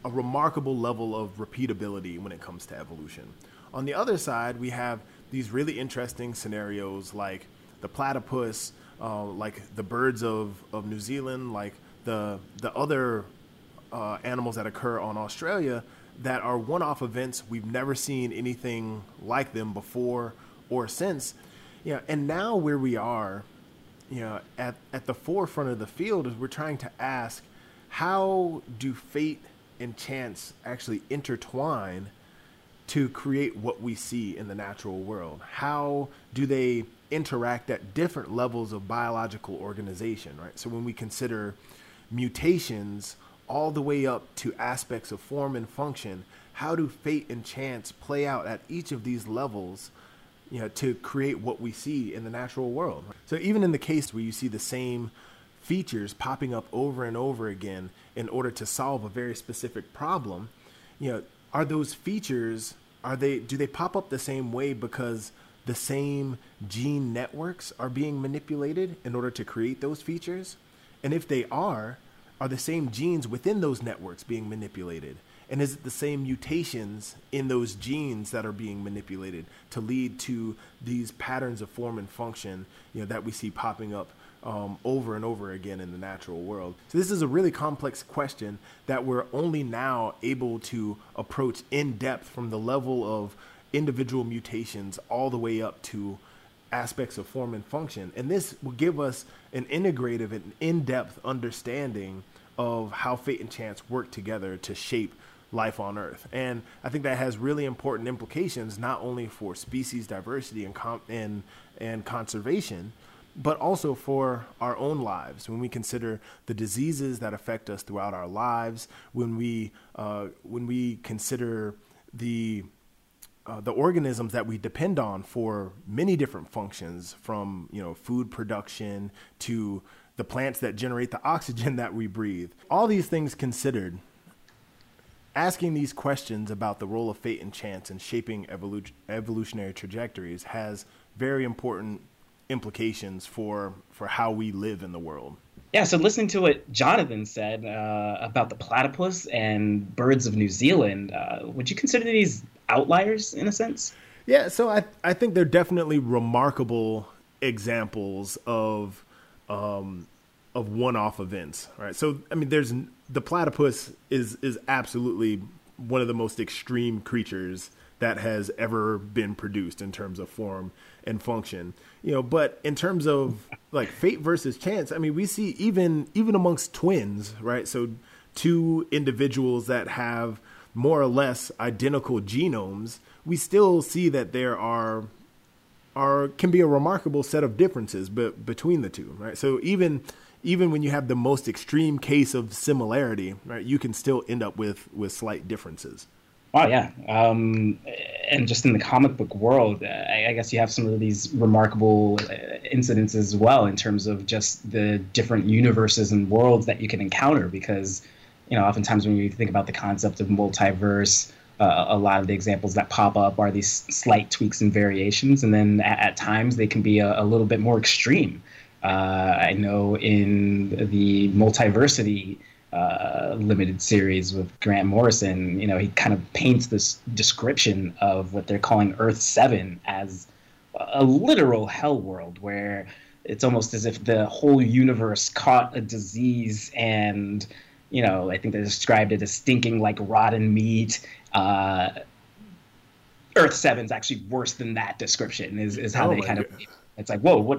a remarkable level of repeatability when it comes to evolution. On the other side, we have these really interesting scenarios like the platypus, like the birds of New Zealand, like the other animals that occur on Australia that are one-off events. We've never seen anything like them before or since. Yeah, and now where we are, you know, at the forefront of the field is we're trying to ask, how do fate and chance actually intertwine to create what we see in the natural world? How do they interact at different levels of biological organization, right? So when we consider mutations all the way up to aspects of form and function, how do fate and chance play out at each of these levels, you know, to create what we see in the natural world? So even in the case where you see the same features popping up over and over again in order to solve a very specific problem, you know, are those features, do they pop up the same way because the same gene networks are being manipulated in order to create those features? And if they are the same genes within those networks being manipulated? And is it the same mutations in those genes that are being manipulated to lead to these patterns of form and function, you know, that we see popping up over and over again in the natural world? So this is a really complex question that we're only now able to approach in depth from the level of individual mutations all the way up to aspects of form and function. And this will give us an integrative and in-depth understanding of how fate and chance work together to shape life on Earth. And I think that has really important implications, not only for species diversity and conservation, but also for our own lives. When we consider the diseases that affect us throughout our lives, when we consider the organisms that we depend on for many different functions, from, you know, food production to the plants that generate the oxygen that we breathe. All these things considered, asking these questions about the role of fate and chance in shaping evolutionary trajectories has very important implications for how we live in the world. Yeah, so listening to what Jonathan said about the platypus and birds of New Zealand, would you consider these outliers in a sense? Yeah, so I think they're definitely remarkable examples of one-off events, right? So, I mean, there's the platypus is absolutely one of the most extreme creatures that has ever been produced in terms of form and function, you know, but in terms of like fate versus chance, I mean, we see even amongst twins, right? So two individuals that have more or less identical genomes, we still see that there can be a remarkable set of differences between the two, right? So even even when you have the most extreme case of similarity, right, you can still end up with slight differences. Oh, yeah. And just in the comic book world, I guess you have some of these remarkable incidents as well in terms of just the different universes and worlds that you can encounter, because, you know, oftentimes when you think about the concept of multiverse, a lot of the examples that pop up are these slight tweaks and variations, and then at times they can be a little bit more extreme. I know in the Multiversity limited series with Grant Morrison, you know, he kind of paints this description of what they're calling Earth 7 as a literal hell world where it's almost as if the whole universe caught a disease and, you know, I think they described it as stinking like rotten meat. Earth 7 is actually worse than that description is how they kind of... It's like, whoa, what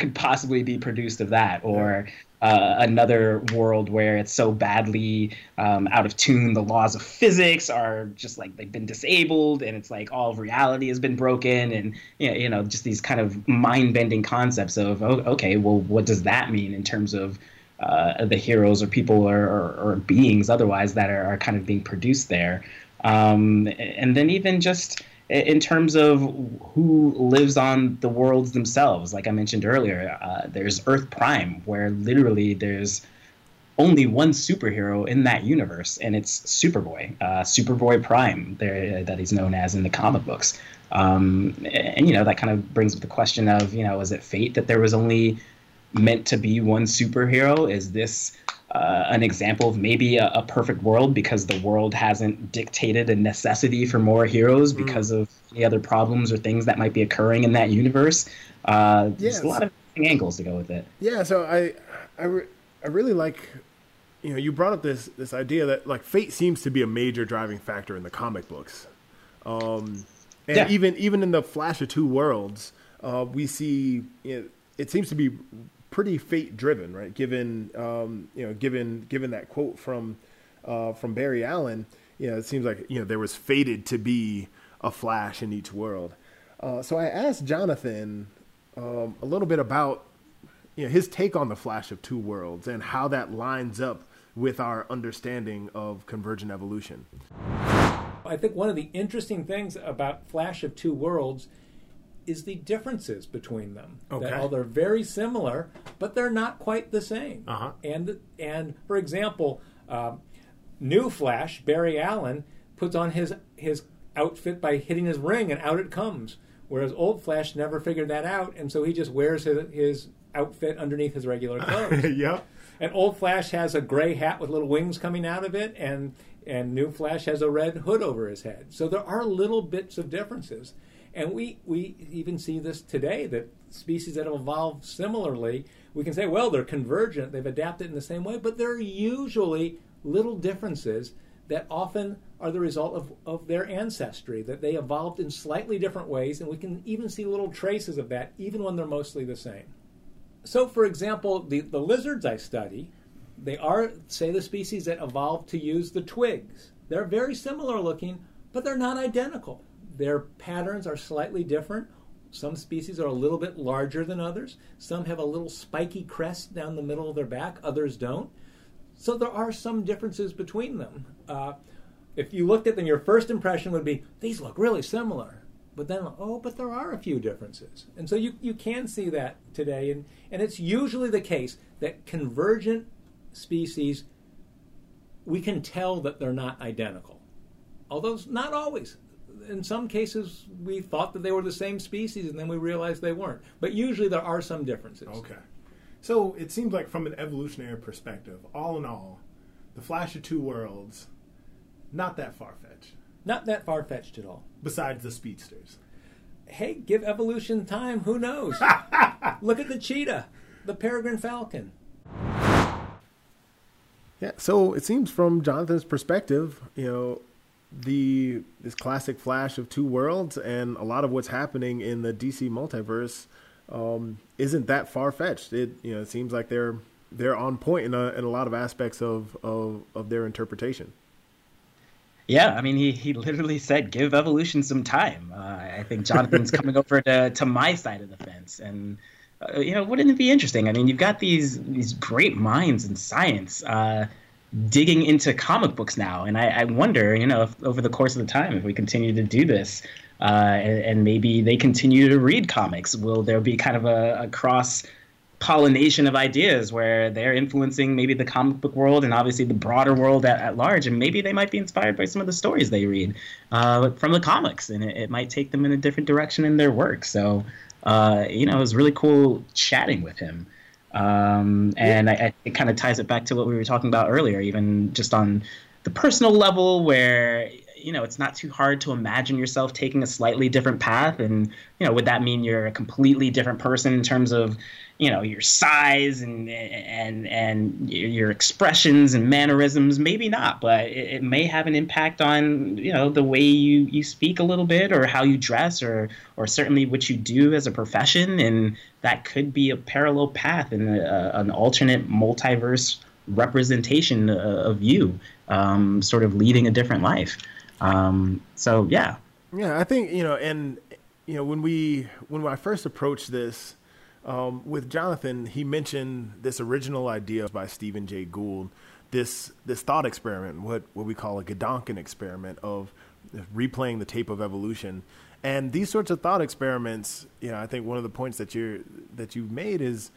could possibly be produced of that? Or another world where it's so badly out of tune, the laws of physics are just like they've been disabled, and it's like all of reality has been broken, and you know, just these kind of mind-bending concepts of, okay, well, what does that mean in terms of the heroes or people or beings otherwise that are kind of being produced there? And then even just in terms of who lives on the worlds themselves, like I mentioned earlier, there's Earth Prime, where literally there's only one superhero in that universe, and it's Superboy, Superboy Prime, that he's known as in the comic books. And, you know, that kind of brings up the question of, you know, is it fate that there was only meant to be one superhero? Is this an example of maybe a perfect world because the world hasn't dictated a necessity for more heroes because of the other problems or things that might be occurring in that universe? There's a lot of angles to go with it. Yeah, so I really like, you know, you brought up this idea that, like, fate seems to be a major driving factor in the comic books. And even in the Flash of Two Worlds, we see, you know, it seems to be pretty fate driven, right? Given, you know, given that quote from Barry Allen, you know, it seems like, you know, there was fated to be a Flash in each world. So I asked Jonathan, a little bit about, you know, his take on the Flash of Two Worlds and how that lines up with our understanding of convergent evolution. I think one of the interesting things about Flash of Two Worlds is the differences between them. Okay. That all they're very similar, but they're not quite the same. Uh-huh. And for example, New Flash, Barry Allen, puts on his outfit by hitting his ring and out it comes, whereas Old Flash never figured that out, and so he just wears his outfit underneath his regular clothes. Yep. And Old Flash has a gray hat with little wings coming out of it, and New Flash has a red hood over his head. So there are little bits of differences. And we even see this today, that species that have evolved similarly, we can say, well, they're convergent, they've adapted in the same way, but there are usually little differences that often are the result of their ancestry, that they evolved in slightly different ways, and we can even see little traces of that, even when they're mostly the same. So, for example, the lizards I study, they are, say, the species that evolved to use the twigs. They're very similar looking, but they're not identical. Their patterns are slightly different. Some species are a little bit larger than others. Some have a little spiky crest down the middle of their back. Others don't. So there are some differences between them. If you looked at them, your first impression would be, these look really similar. But then, oh, but there are a few differences. And so you can see that today. And it's usually the case that convergent species, we can tell that they're not identical. Although not always. In some cases, we thought that they were the same species, and then we realized they weren't. But usually there are some differences. Okay. So it seems like from an evolutionary perspective, all in all, the Flash of Two Worlds, not that far-fetched. Not that far-fetched at all. Besides the speedsters. Hey, give evolution time. Who knows? Look at the cheetah, the peregrine falcon. Yeah, so it seems from Jonathan's perspective, you know, this classic Flash of Two Worlds and a lot of what's happening in the DC multiverse isn't that far-fetched. It seems like they're on point in a lot of aspects of their interpretation. Yeah, I mean, he literally said, give evolution some time. I think Jonathan's coming over to my side of the fence, and you know, wouldn't it be interesting? I mean, you've got these great minds in science digging into comic books now, and I wonder, you know, if over the course of the time, if we continue to do this, and maybe they continue to read comics, will there be kind of a cross pollination of ideas where they're influencing maybe the comic book world and obviously the broader world at large, and maybe they might be inspired by some of the stories they read from the comics, and it might take them in a different direction in their work. So you know, it was really cool chatting with him, and I it kind of ties it back to what we were talking about earlier, even just on the personal level, where you know, it's not too hard to imagine yourself taking a slightly different path. And, you know, would that mean you're a completely different person in terms of, you know, your size and your expressions and mannerisms? Maybe not, but it may have an impact on, you know, the way you speak a little bit, or how you dress, or certainly what you do as a profession. And that could be a parallel path in an alternate multiverse representation of you, sort of leading a different life. So yeah, I think, you know, and you know, when I first approached this with Jonathan, he mentioned this original idea by Stephen Jay Gould, this thought experiment, what we call a Gedanken experiment, of replaying the tape of evolution. And these sorts of thought experiments, you know, I think one of the points that you've made is,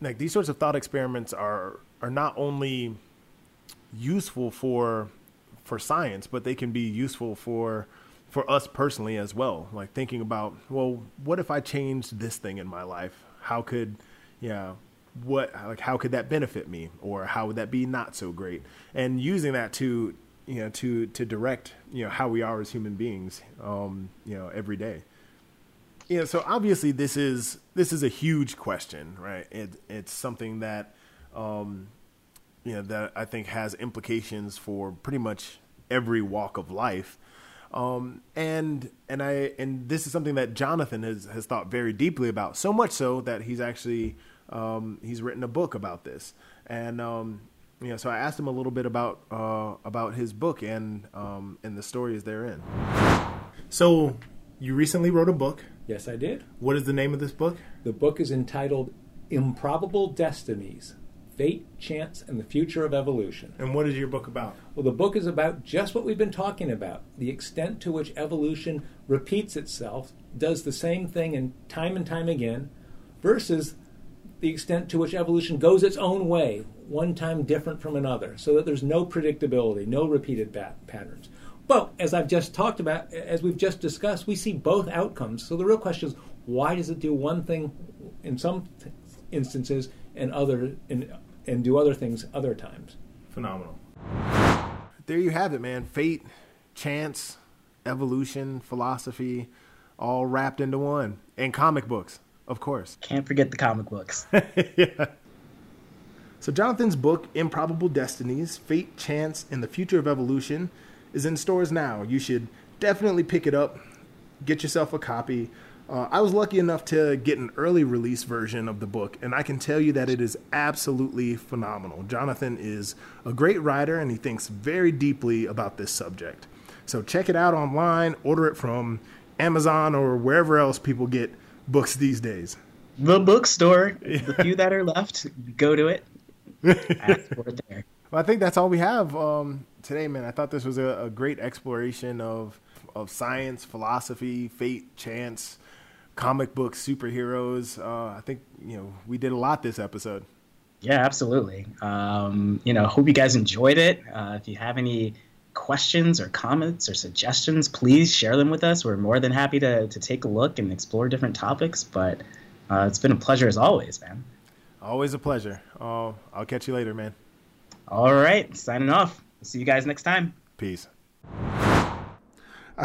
like, these sorts of thought experiments are not only useful for science, but they can be useful for us personally as well. Like thinking about, well, what if I changed this thing in my life? How could, you know, how could that benefit me? Or how would that be not so great? And using that to, you know, to direct, you know, how we are as human beings, you know, every day. Yeah. You know, so obviously this is a huge question, right? It's something that, you know, that I think has implications for pretty much every walk of life. And this is something that Jonathan has thought very deeply about, so much so that he's actually, he's written a book about this. And, you know, so I asked him a little bit about his book and the stories therein. So you recently wrote a book. Yes, I did. What is the name of this book? The book is entitled Improbable Destinies: Fate, Chance, and the Future of Evolution. And what is your book about? Well, the book is about just what we've been talking about, the extent to which evolution repeats itself, does the same thing and time again, versus the extent to which evolution goes its own way, one time different from another, so that there's no predictability, no repeated patterns. But, as we've just discussed, we see both outcomes. So the real question is, why does it do one thing in some instances and do other things other times? Phenomenal. There you have it, man. Fate, chance, evolution, philosophy, all wrapped into one. And comic books, of course. Can't forget the comic books. Yeah. So Jonathan's book, Improbable Destinies: Fate, Chance, and the Future of Evolution, is in stores now. You should definitely pick it up. Get yourself a copy. I was lucky enough to get an early release version of the book, and I can tell you that it is absolutely phenomenal. Jonathan is a great writer, and he thinks very deeply about this subject. So check it out online, order it from Amazon or wherever else people get books these days. The bookstore, the few that are left, go to it. Ask for it there. Well, I think that's all we have today, man. I thought this was a great exploration of science, philosophy, fate, chance, comic books, superheroes. I think, you know, we did a lot this episode. Yeah, absolutely. You know, hope you guys enjoyed it. If you have any questions or comments or suggestions, please share them with us. We're more than happy to take a look and explore different topics. But it's been a pleasure as always, man. Always a pleasure. I'll catch you later, man. All right. Signing off. See you guys next time. Peace. I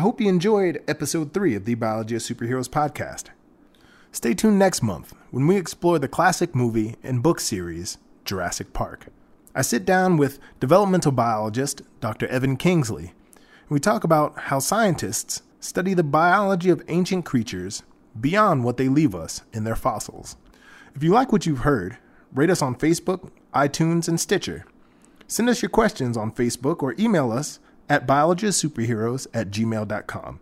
hope you enjoyed episode 3 of the Biology of Superheroes podcast. Stay tuned next month when we explore the classic movie and book series, Jurassic Park. I sit down with developmental biologist Dr. Evan Kingsley, and we talk about how scientists study the biology of ancient creatures beyond what they leave us in their fossils. If you like what you've heard, rate us on Facebook, iTunes, and Stitcher. Send us your questions on Facebook or email us at biologyofsuperheroes@gmail.com.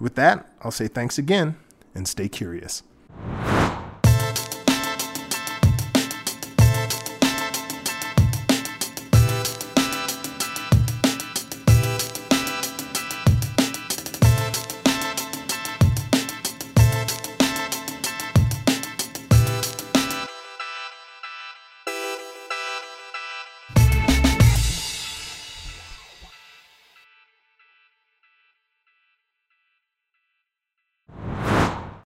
With that, I'll say thanks again and stay curious.